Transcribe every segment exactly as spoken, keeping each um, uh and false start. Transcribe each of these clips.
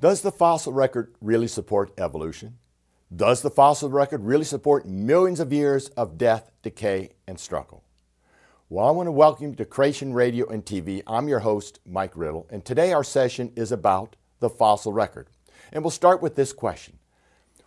Does the fossil record really support evolution? Does the fossil record really support millions of years of death, decay, and struggle? Well, I want to welcome you to Creation Radio and T V. I'm your host, Mike Riddle, and today our session is about the fossil record. And we'll start with this question.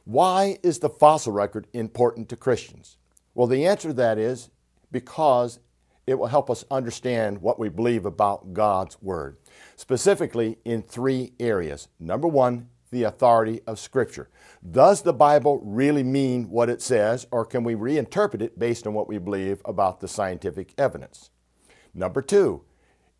Why is the fossil record important to Christians? Well, the answer to that is because it will help us understand what we believe about God's Word, specifically in three areas. Number one, the authority of Scripture. Does the Bible really mean what it says, or can we reinterpret it based on what we believe about the scientific evidence? Number two,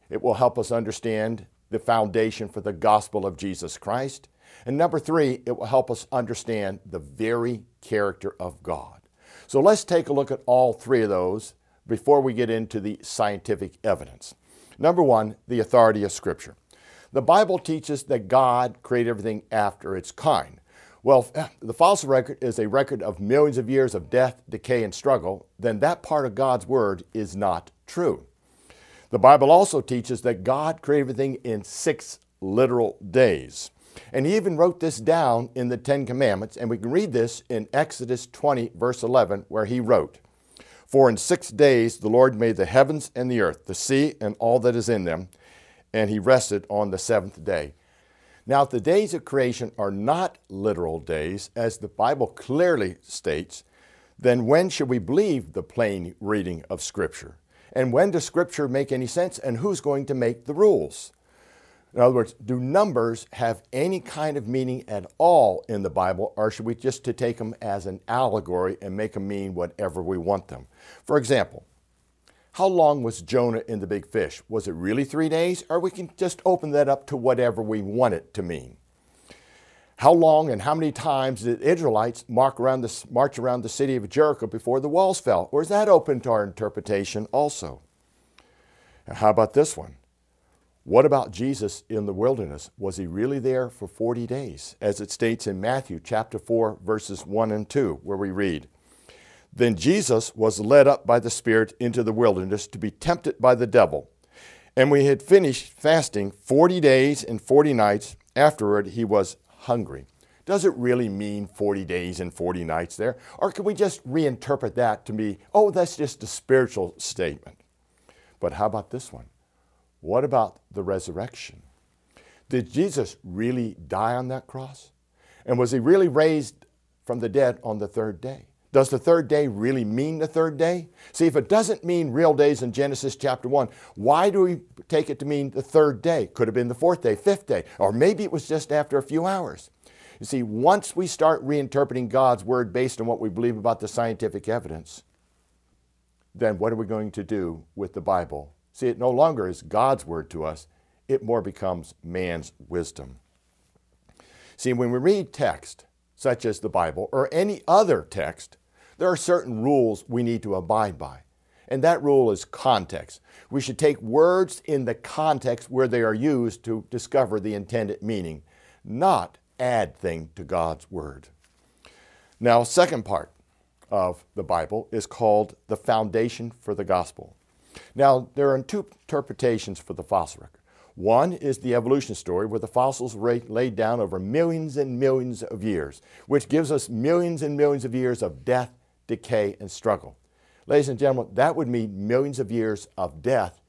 it will help us understand the foundation for the gospel of Jesus Christ. And number three, it will help us understand the very character of God. So let's take a look at all three of those before we get into the scientific evidence. Number one, the authority of Scripture. The Bible teaches that God created everything after its kind. Well, if the fossil record is a record of millions of years of death, decay, and struggle, then that part of God's Word is not true. The Bible also teaches that God created everything in six literal days. And he even wrote this down in the Ten Commandments, and we can read this in Exodus twenty, verse eleven, where he wrote, "For in six days the Lord made the heavens and the earth, the sea and all that is in them, and he rested on the seventh day." Now, if the days of creation are not literal days, as the Bible clearly states, then when should we believe the plain reading of Scripture? And when does Scripture make any sense, and who's going to make the rules? In other words, do numbers have any kind of meaning at all in the Bible, or should we just to take them as an allegory and make them mean whatever we want them? For example, how long was Jonah in the big fish? Was it really three days, or we can just open that up to whatever we want it to mean? How long and how many times did Israelites march around the, march around the city of Jericho before the walls fell? Or is that open to our interpretation also? And how about this one? What about Jesus in the wilderness? Was he really there for forty days? As it states in Matthew chapter four, verses one and two, where we read, "Then Jesus was led up by the Spirit into the wilderness to be tempted by the devil. And when he had finished fasting forty days and forty nights. Afterward, he was hungry." Does it really mean forty days and forty nights there? Or can we just reinterpret that to be, oh, that's just a spiritual statement? But how about this one? What about the resurrection? Did Jesus really die on that cross? And was he really raised from the dead on the third day? Does the third day really mean the third day? See, if it doesn't mean real days in Genesis chapter one, why do we take it to mean the third day? Could have been the fourth day, fifth day, or maybe it was just after a few hours. You see, once we start reinterpreting God's Word based on what we believe about the scientific evidence, then what are we going to do with the Bible? See, it no longer is God's Word to us. It more becomes man's wisdom. See, when we read text, such as the Bible, or any other text, there are certain rules we need to abide by. And that rule is context. We should take words in the context where they are used to discover the intended meaning, not add things to God's Word. Now, second part of the Bible is called the foundation for the gospel. Now, there are two interpretations for the fossil record. One is the evolution story, where the fossils were laid down over millions and millions of years, which gives us millions and millions of years of death, decay, and struggle. Ladies and gentlemen, that would mean millions of years of death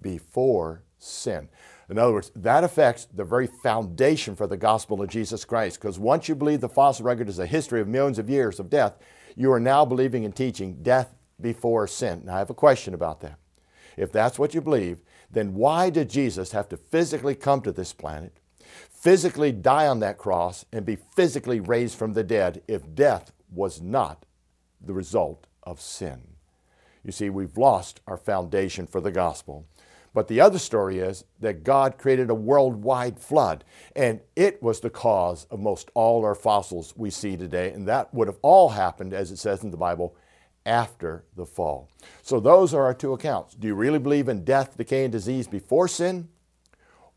before sin. In other words, that affects the very foundation for the gospel of Jesus Christ, because once you believe the fossil record is a history of millions of years of death, you are now believing and teaching death before sin. Now, I have a question about that. If that's what you believe, then why did Jesus have to physically come to this planet, physically die on that cross, and be physically raised from the dead if death was not the result of sin? You see, we've lost our foundation for the gospel. But the other story is that God created a worldwide flood, and it was the cause of most all our fossils we see today, and that would have all happened, as it says in the Bible, after the fall. So those are our two accounts. Do you really believe in death, decay, and disease before sin?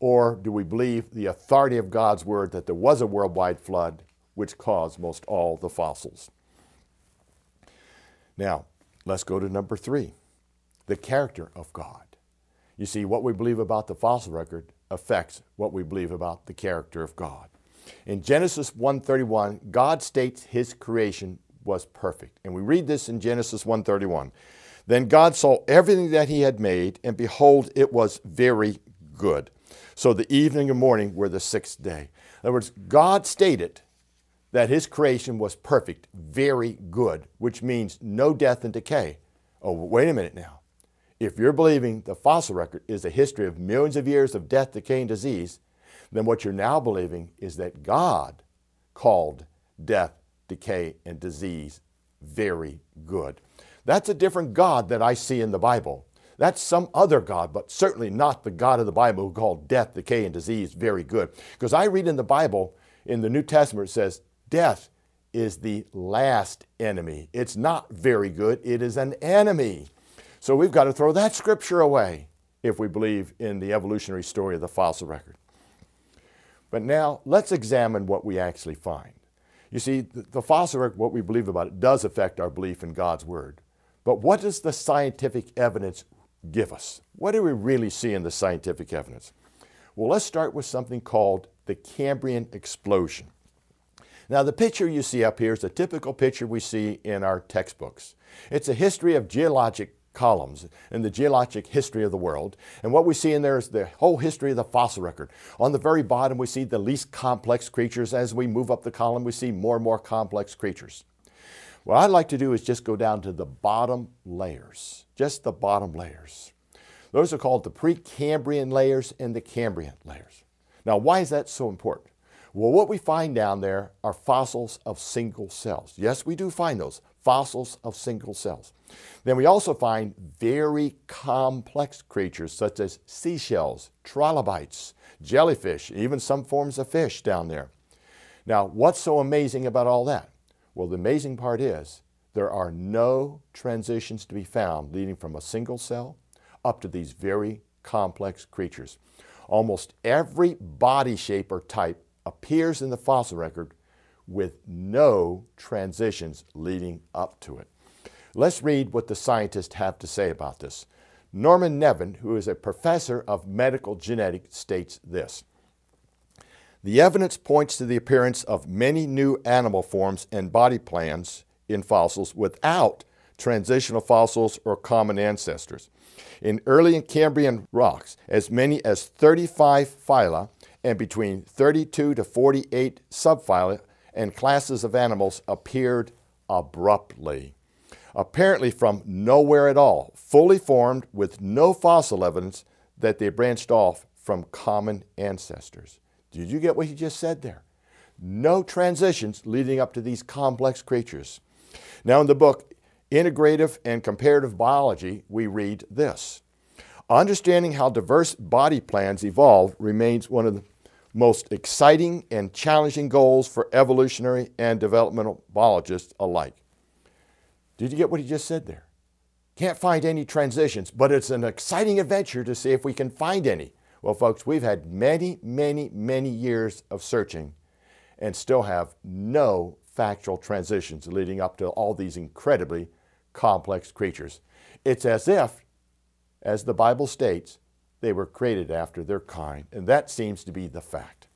Or do we believe the authority of God's Word that there was a worldwide flood which caused most all the fossils? Now, let's go to number three, the character of God. You see, what we believe about the fossil record affects what we believe about the character of God. In Genesis one thirty-one, God states his creation was perfect. And we read this in Genesis one thirty-one. Then God saw everything that he had made, and behold, it was very good. So the evening and morning were the sixth day. In other words, God stated that his creation was perfect, very good, which means no death and decay. Oh, wait a minute now. If you're believing the fossil record is a history of millions of years of death, decay, and disease, then what you're now believing is that God called death, decay, and disease very good. That's a different God that I see in the Bible. That's some other God, but certainly not the God of the Bible who called death, decay, and disease very good. Because I read in the Bible, in the New Testament, it says death is the last enemy. It's not very good. It is an enemy. So we've got to throw that scripture away if we believe in the evolutionary story of the fossil record. But now let's examine what we actually find. You see, the fossil record, what we believe about it, does affect our belief in God's Word. But what does the scientific evidence give us? What do we really see in the scientific evidence? Well, let's start with something called the Cambrian Explosion. Now, the picture you see up here is a typical picture we see in our textbooks. It's a history of geologic columns in the geologic history of the world. And what we see in there is the whole history of the fossil record. On the very bottom, we see the least complex creatures. As we move up the column, we see more and more complex creatures. What I'd like to do is just go down to the bottom layers, just the bottom layers. Those are called the Precambrian layers and the Cambrian layers. Now, why is that so important? Well, what we find down there are fossils of single cells. Yes, we do find those. Fossils of single cells. Then we also find very complex creatures such as seashells, trilobites, jellyfish, even some forms of fish down there. Now, what's so amazing about all that? Well, the amazing part is there are no transitions to be found leading from a single cell up to these very complex creatures. Almost every body shape or type appears in the fossil record with no transitions leading up to it. Let's read what the scientists have to say about this. Norman Nevin, who is a professor of medical genetics, states this. The evidence points to the appearance of many new animal forms and body plans in fossils without transitional fossils or common ancestors. In early Cambrian rocks, as many as thirty-five phyla and between thirty-two to forty-eight subphyla and classes of animals appeared abruptly, apparently from nowhere at all, fully formed with no fossil evidence that they branched off from common ancestors. Did you get what he just said there? No transitions leading up to these complex creatures. Now in the book, Integrative and Comparative Biology, we read this. Understanding how diverse body plans evolve remains one of the most exciting and challenging goals for evolutionary and developmental biologists alike. Did you get what he just said there? Can't find any transitions, but it's an exciting adventure to see if we can find any. Well, folks, we've had many, many, many years of searching and still have no factual transitions leading up to all these incredibly complex creatures. It's as if, as the Bible states, they were created after their kind, and that seems to be the fact.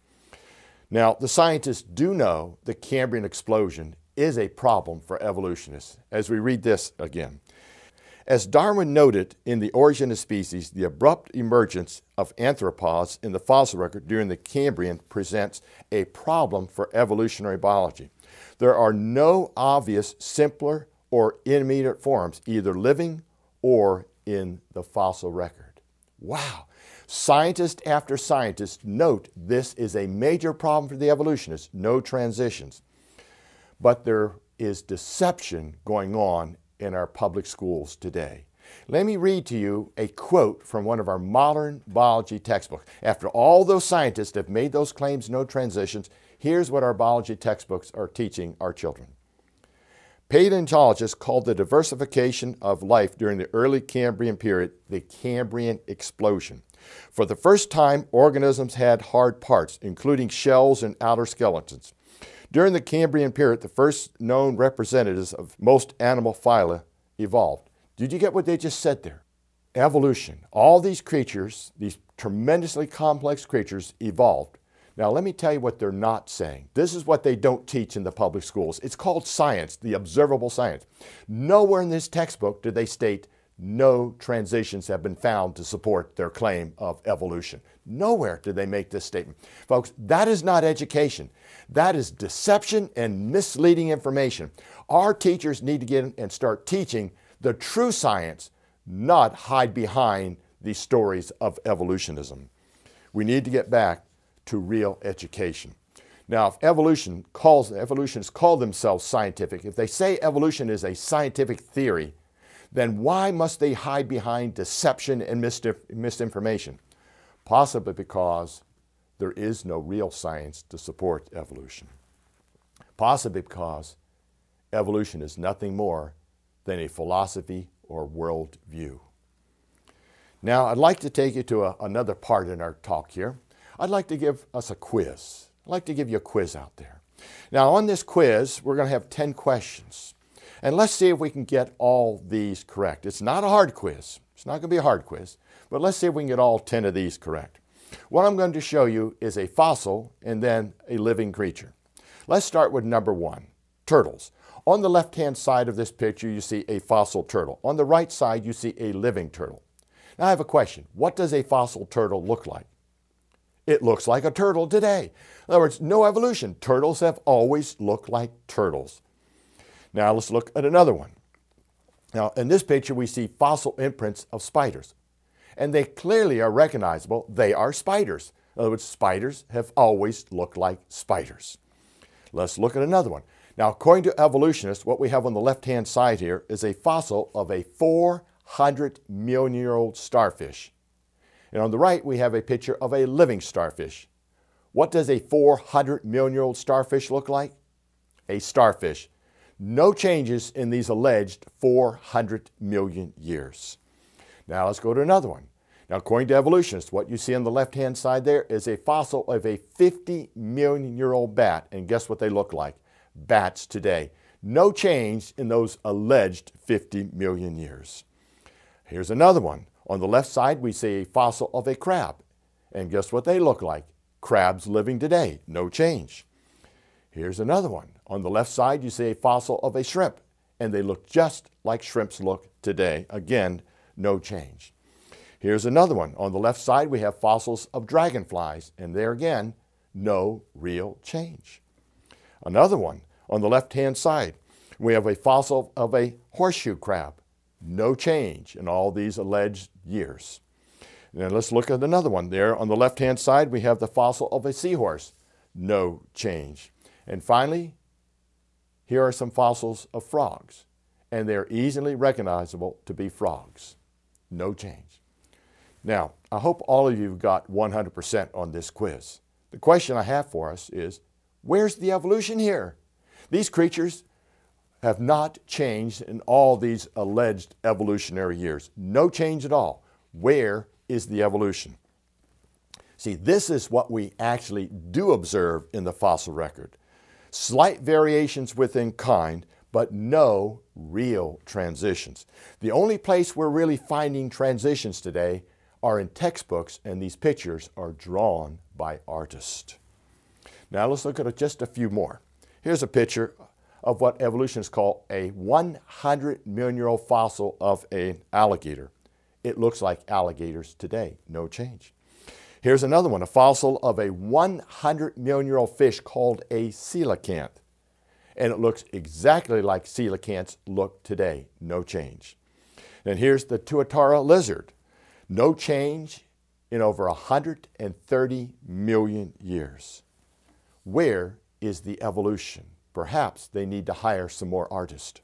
Now, the scientists do know the Cambrian explosion is a problem for evolutionists, as we read this again. As Darwin noted in The Origin of Species, the abrupt emergence of arthropods in the fossil record during the Cambrian presents a problem for evolutionary biology. There are no obvious simpler or intermediate forms, either living or in the fossil record. Wow, scientist after scientist note this is a major problem for the evolutionists, no transitions. But there is deception going on in our public schools today. Let me read to you a quote from one of our modern biology textbooks. After all those scientists have made those claims, no transitions, here's what our biology textbooks are teaching our children. Paleontologists called the diversification of life during the early Cambrian period the Cambrian explosion. For the first time, organisms had hard parts, including shells and outer skeletons. During the Cambrian period, the first known representatives of most animal phyla evolved. Did you get what they just said there? Evolution. All these creatures, these tremendously complex creatures, evolved. Now let me tell you what they're not saying. This is what they don't teach in the public schools. It's called science, the observable science. Nowhere in this textbook do they state no transitions have been found to support their claim of evolution. Nowhere did they make this statement. Folks, that is not education. That is deception and misleading information. Our teachers need to get in and start teaching the true science, not hide behind these stories of evolutionism. We need to get back to real education. Now, if evolution calls, evolutionists call themselves scientific, if they say evolution is a scientific theory, then why must they hide behind deception and mis misinformation? Possibly because there is no real science to support evolution. Possibly because evolution is nothing more than a philosophy or worldview. Now, I'd like to take you to a, another part in our talk here. I'd like to give us a quiz. I'd like to give you a quiz out there. Now, on this quiz, we're going to have ten questions. And let's see if we can get all these correct. It's not a hard quiz. It's not going to be a hard quiz. But let's see if we can get all ten of these correct. What I'm going to show you is a fossil and then a living creature. Let's start with number one, turtles. On the left-hand side of this picture, you see a fossil turtle. On the right side, you see a living turtle. Now, I have a question. What does a fossil turtle look like? It looks like a turtle today. In other words, no evolution. Turtles have always looked like turtles. Now, let's look at another one. Now, in this picture, we see fossil imprints of spiders. And they clearly are recognizable. They are spiders. In other words, spiders have always looked like spiders. Let's look at another one. Now, according to evolutionists, what we have on the left-hand side here is a fossil of a four hundred million year old starfish. And on the right, we have a picture of a living starfish. What does a four hundred million year old starfish look like? A starfish. No changes in these alleged four hundred million years. Now let's go to another one. Now, according to evolutionists, what you see on the left-hand side there is a fossil of a fifty million year old bat. And guess what they look like? Bats today. No change in those alleged fifty million years. Here's another one. On the left side, we see a fossil of a crab. And guess what they look like? Crabs living today. No change. Here's another one. On the left side, you see a fossil of a shrimp, and they look just like shrimps look today. Again, no change. Here's another one. On the left side, we have fossils of dragonflies, and there again, no real change. Another one. On the left-hand side, we have a fossil of a horseshoe crab. No change in all these alleged years. Now let's look at another one there. On the left-hand side, we have the fossil of a seahorse. No change. And finally, here are some fossils of frogs, and they're easily recognizable to be frogs. No change. Now, I hope all of you got one hundred percent on this quiz. The question I have for us is, where's the evolution here? These creatures have not changed in all these alleged evolutionary years. No change at all. Where is the evolution? See, this is what we actually do observe in the fossil record. Slight variations within kind, but no real transitions. The only place we're really finding transitions today are in textbooks, and these pictures are drawn by artists. Now let's look at just a few more. Here's a picture of what evolutionists call a one hundred million year old fossil of an alligator. It looks like alligators today, no change. Here's another one, a fossil of a one hundred million year old fish called a coelacanth. And it looks exactly like coelacanths look today, no change. And here's the tuatara lizard. No change in over one hundred thirty million years. Where is the evolution? Perhaps they need to hire some more artists.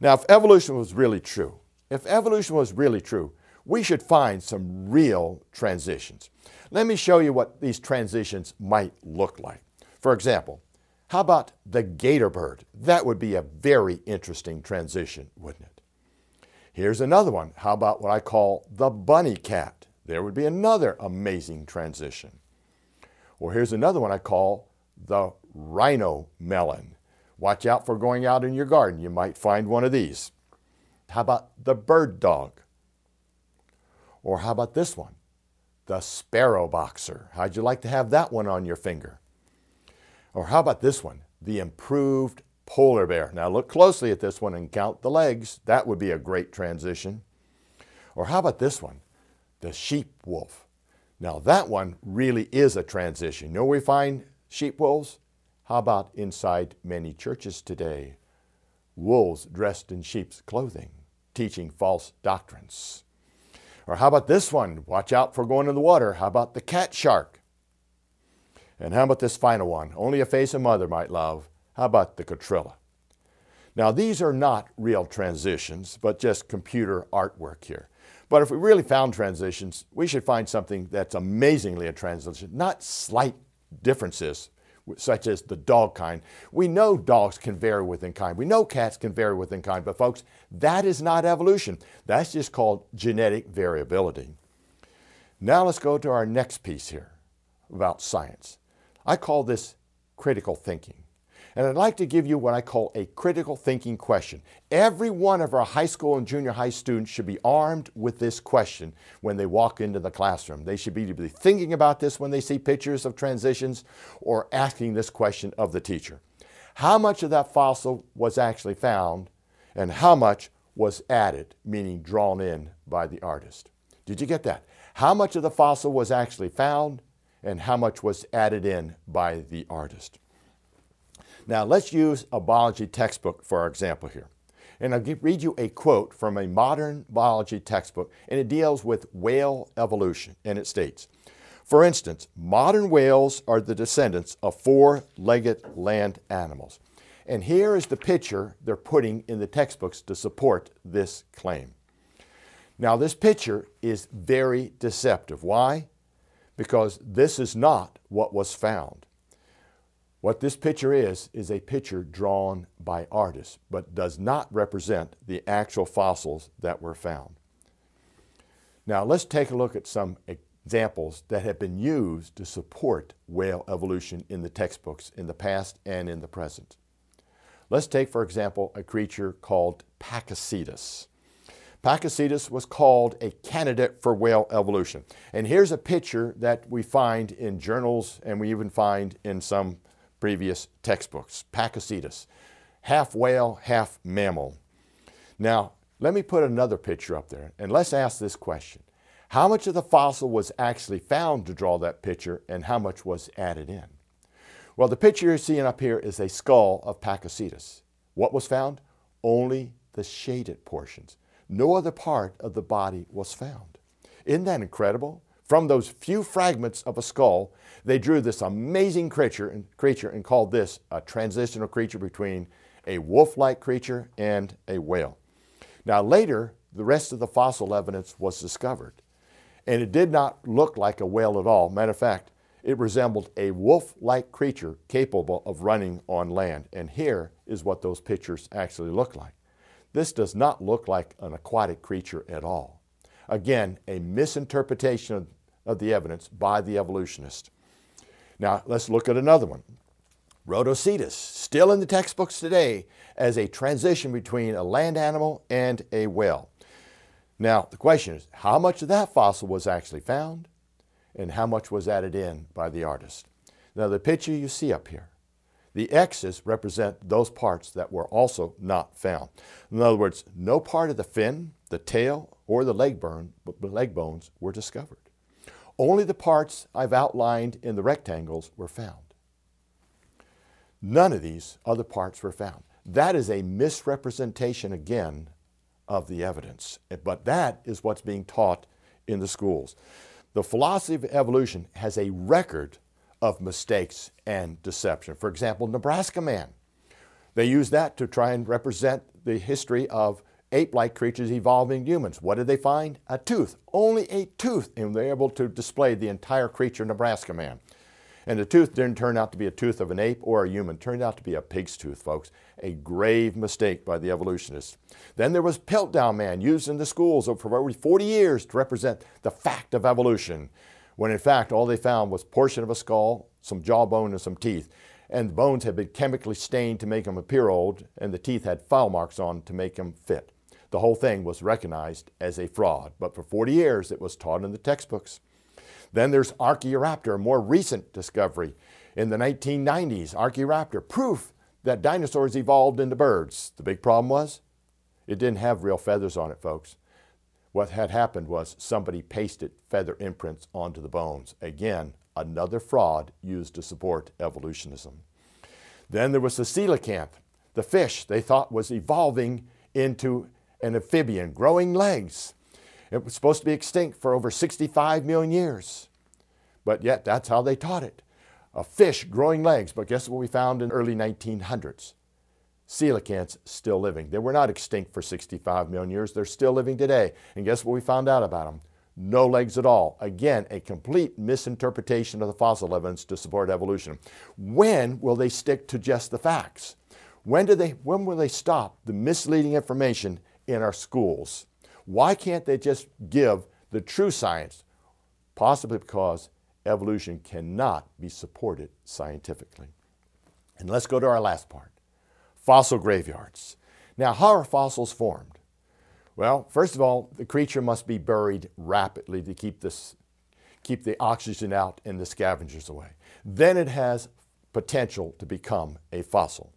Now, if evolution was really true, if evolution was really true, we should find some real transitions. Let me show you what these transitions might look like. For example, how about the gator bird? That would be a very interesting transition, wouldn't it? Here's another one. How about what I call the bunny cat? There would be another amazing transition. Or here's another one I call the rhino melon. Watch out for going out in your garden. You might find one of these. How about the bird dog? Or how about this one, the Sparrow Boxer. How'd you like to have that one on your finger? Or how about this one, the Improved Polar Bear? Now look closely at this one and count the legs. That would be a great transition. Or how about this one, the Sheep Wolf? Now that one really is a transition. You know where we find sheep wolves? How about inside many churches today? Wolves dressed in sheep's clothing, teaching false doctrines. Or how about this one? Watch out for going in the water. How about the cat shark? And how about this final one? Only a face a mother might love. How about the Cotrilla? Now these are not real transitions, but just computer artwork here. But if we really found transitions, we should find something that's amazingly a transition, not slight differences, such as the dog kind. We know dogs can vary within kind. We know cats can vary within kind, but folks, that is not evolution. That's just called genetic variability. Now let's go to our next piece here about science. I call this critical thinking. And I'd like to give you what I call a critical thinking question. Every one of our high school and junior high students should be armed with this question when they walk into the classroom. They should be thinking about this when they see pictures of transitions or asking this question of the teacher. How much of that fossil was actually found and how much was added, meaning drawn in by the artist? Did you get that? How much of the fossil was actually found and how much was added in by the artist? Now let's use a biology textbook for our example here. And I'll read you a quote from a modern biology textbook, and it deals with whale evolution, and it states, for instance, modern whales are the descendants of four-legged land animals. And here is the picture they're putting in the textbooks to support this claim. Now this picture is very deceptive. Why? Because this is not what was found. What this picture is, is a picture drawn by artists, but does not represent the actual fossils that were found. Now let's take a look at some examples that have been used to support whale evolution in the textbooks in the past and in the present. Let's take, for example, a creature called Pakicetus. Pakicetus was called a candidate for whale evolution. And here's a picture that we find in journals and we even find in some previous textbooks, Pakicetus, half whale, half mammal. Now, let me put another picture up there and let's ask this question. How much of the fossil was actually found to draw that picture and how much was added in? Well, the picture you're seeing up here is a skull of Pakicetus. What was found? Only the shaded portions. No other part of the body was found. Isn't that incredible? From those few fragments of a skull, they drew this amazing creature and, creature and called this a transitional creature between a wolf-like creature and a whale. Now later, the rest of the fossil evidence was discovered, and it did not look like a whale at all. Matter of fact, it resembled a wolf-like creature capable of running on land, and here is what those pictures actually look like. This does not look like an aquatic creature at all. Again, a misinterpretation of of the evidence by the evolutionist. Now let's look at another one. Rhodocetus, still in the textbooks today as a transition between a land animal and a whale. Now the question is, how much of that fossil was actually found and how much was added in by the artist? Now the picture you see up here, the X's represent those parts that were also not found. In other words, no part of the fin, the tail, or the leg bone, leg bones were discovered. Only the parts I've outlined in the rectangles were found. None of these other parts were found. That is a misrepresentation again of the evidence, but that is what's being taught in the schools. The philosophy of evolution has a record of mistakes and deception. For example, Nebraska Man. They use that to try and represent the history of ape-like creatures evolving humans. What did they find? A tooth, only a tooth, and they're able to display the entire creature Nebraska Man. And the tooth didn't turn out to be a tooth of an ape or a human. It turned out to be a pig's tooth, folks. A grave mistake by the evolutionists. Then there was Piltdown Man, used in the schools for over forty years to represent the fact of evolution, when in fact all they found was a portion of a skull, some jawbone, and some teeth. And the bones had been chemically stained to make them appear old, and the teeth had file marks on to make them fit. The whole thing was recognized as a fraud, but for forty years it was taught in the textbooks. Then there's Archaeoraptor, a more recent discovery. In the nineteen nineties, Archaeoraptor, proof that dinosaurs evolved into birds. The big problem was it didn't have real feathers on it, folks. What had happened was somebody pasted feather imprints onto the bones. Again, another fraud used to support evolutionism. Then there was the coelacanth, the fish they thought was evolving into an amphibian, growing legs. It was supposed to be extinct for over sixty-five million years, but yet that's how they taught it. A fish growing legs, but guess what we found in the early nineteen hundreds? Coelacanths still living. They were not extinct for sixty-five million years. They're still living today. And guess what we found out about them? No legs at all. Again, a complete misinterpretation of the fossil evidence to support evolution. When will they stick to just the facts? When do they, when will they stop the misleading information in our schools? Why can't they just give the true science? Possibly because evolution cannot be supported scientifically. And let's go to our last part, fossil graveyards. Now, how are fossils formed? Well, first of all, the creature must be buried rapidly to keep, this, keep the oxygen out and the scavengers away. Then it has potential to become a fossil.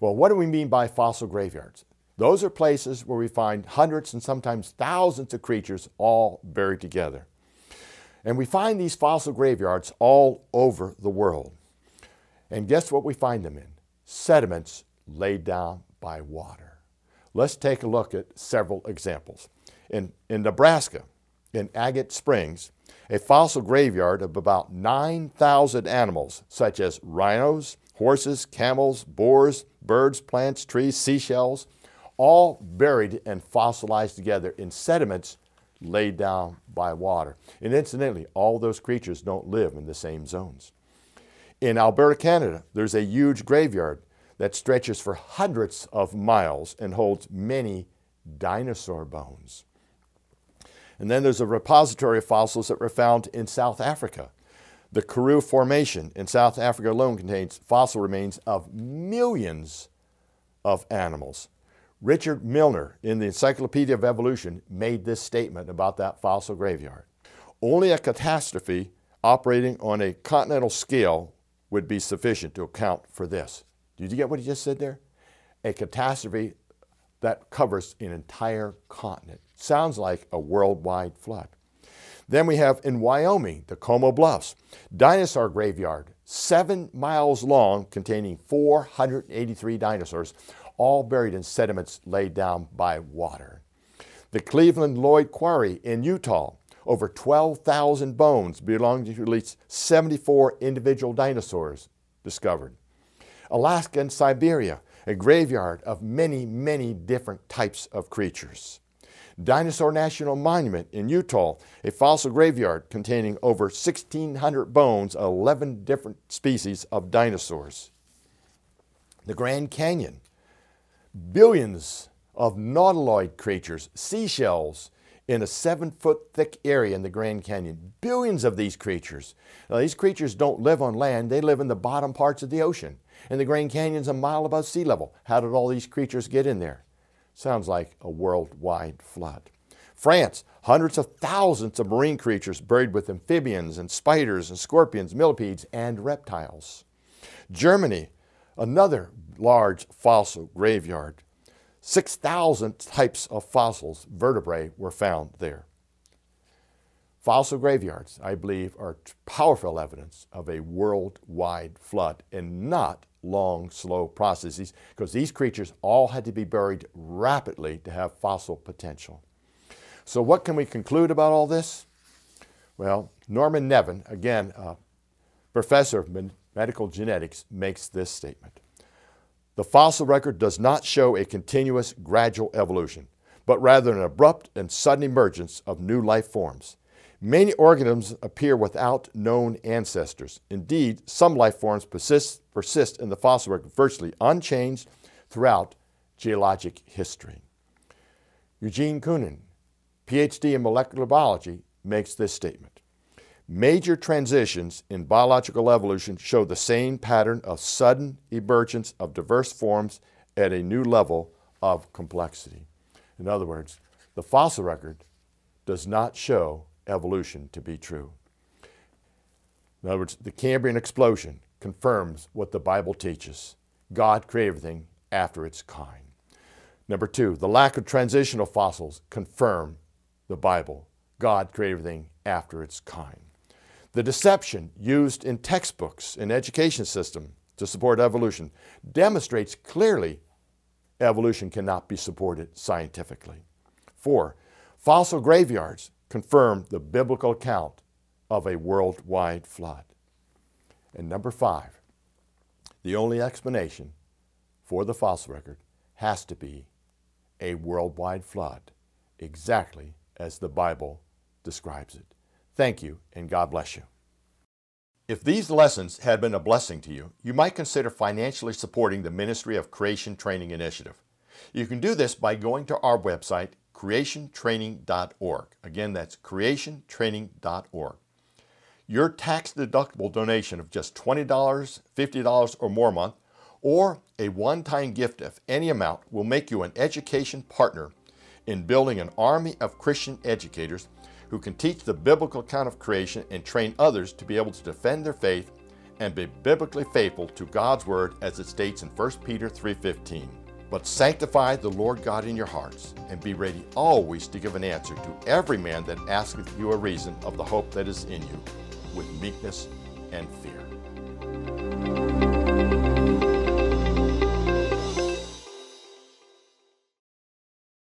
Well, what do we mean by fossil graveyards? Those are places where we find hundreds and sometimes thousands of creatures all buried together. And we find these fossil graveyards all over the world. And guess what we find them in? Sediments laid down by water. Let's take a look at several examples. In, in Nebraska, in Agate Springs, a fossil graveyard of about nine thousand animals, such as rhinos, horses, camels, boars, birds, plants, trees, seashells, all buried and fossilized together in sediments laid down by water. And incidentally, all those creatures don't live in the same zones. In Alberta, Canada, there's a huge graveyard that stretches for hundreds of miles and holds many dinosaur bones. And then there's a repository of fossils that were found in South Africa. The Karoo Formation in South Africa alone contains fossil remains of millions of animals. Richard Milner, in the Encyclopedia of Evolution, made this statement about that fossil graveyard. Only a catastrophe operating on a continental scale would be sufficient to account for this. Did you get what he just said there? A catastrophe that covers an entire continent. Sounds like a worldwide flood. Then we have in Wyoming, the Como Bluffs, dinosaur graveyard, seven miles long, containing four hundred eighty-three dinosaurs, all buried in sediments laid down by water. The Cleveland Lloyd Quarry in Utah, over twelve thousand bones belonging to at least seventy-four individual dinosaurs discovered. Alaska and Siberia, a graveyard of many, many different types of creatures. Dinosaur National Monument in Utah, a fossil graveyard containing over sixteen hundred bones, eleven different species of dinosaurs. The Grand Canyon, billions of nautiloid creatures, seashells, in a seven-foot-thick area in the Grand Canyon. Billions of these creatures. Now, these creatures don't live on land. They live in the bottom parts of the ocean. And the Grand Canyon's a mile above sea level. How did all these creatures get in there? Sounds like a worldwide flood. France, hundreds of thousands of marine creatures buried with amphibians and spiders and scorpions, millipedes, and reptiles. Germany, another large fossil graveyard. six thousand types of fossils, vertebrae, were found there. Fossil graveyards, I believe, are powerful evidence of a worldwide flood and not long, slow processes, because these creatures all had to be buried rapidly to have fossil potential. So what can we conclude about all this? Well, Norman Nevin, again, a professor of medical genetics, makes this statement. The fossil record does not show a continuous gradual evolution, but rather an abrupt and sudden emergence of new life forms. Many organisms appear without known ancestors. Indeed, some life forms persist, persist in the fossil record virtually unchanged throughout geologic history. Eugene Koonin, P H D in molecular biology, makes this statement. Major transitions in biological evolution show the same pattern of sudden emergence of diverse forms at a new level of complexity. In other words, the fossil record does not show evolution to be true. In other words, the Cambrian explosion confirms what the Bible teaches. God created everything after its kind. Number two, the lack of transitional fossils confirm the Bible. God created everything after its kind. The deception used in textbooks and education system to support evolution demonstrates clearly evolution cannot be supported scientifically. Four, fossil graveyards confirm the biblical account of a worldwide flood. And number five, the only explanation for the fossil record has to be a worldwide flood, exactly as the Bible describes it. Thank you, and God bless you. If these lessons had been a blessing to you, you might consider financially supporting the Ministry of Creation Training Initiative. You can do this by going to our website, creation training dot org. Again, that's creation training dot org. Your tax-deductible donation of just twenty dollars, fifty dollars, or more a month, or a one-time gift of any amount will make you an education partner in building an army of Christian educators who can teach the biblical account of creation and train others to be able to defend their faith and be biblically faithful to God's Word as it states in First Peter three fifteen. But sanctify the Lord God in your hearts, and be ready always to give an answer to every man that asketh you a reason of the hope that is in you, with meekness and fear.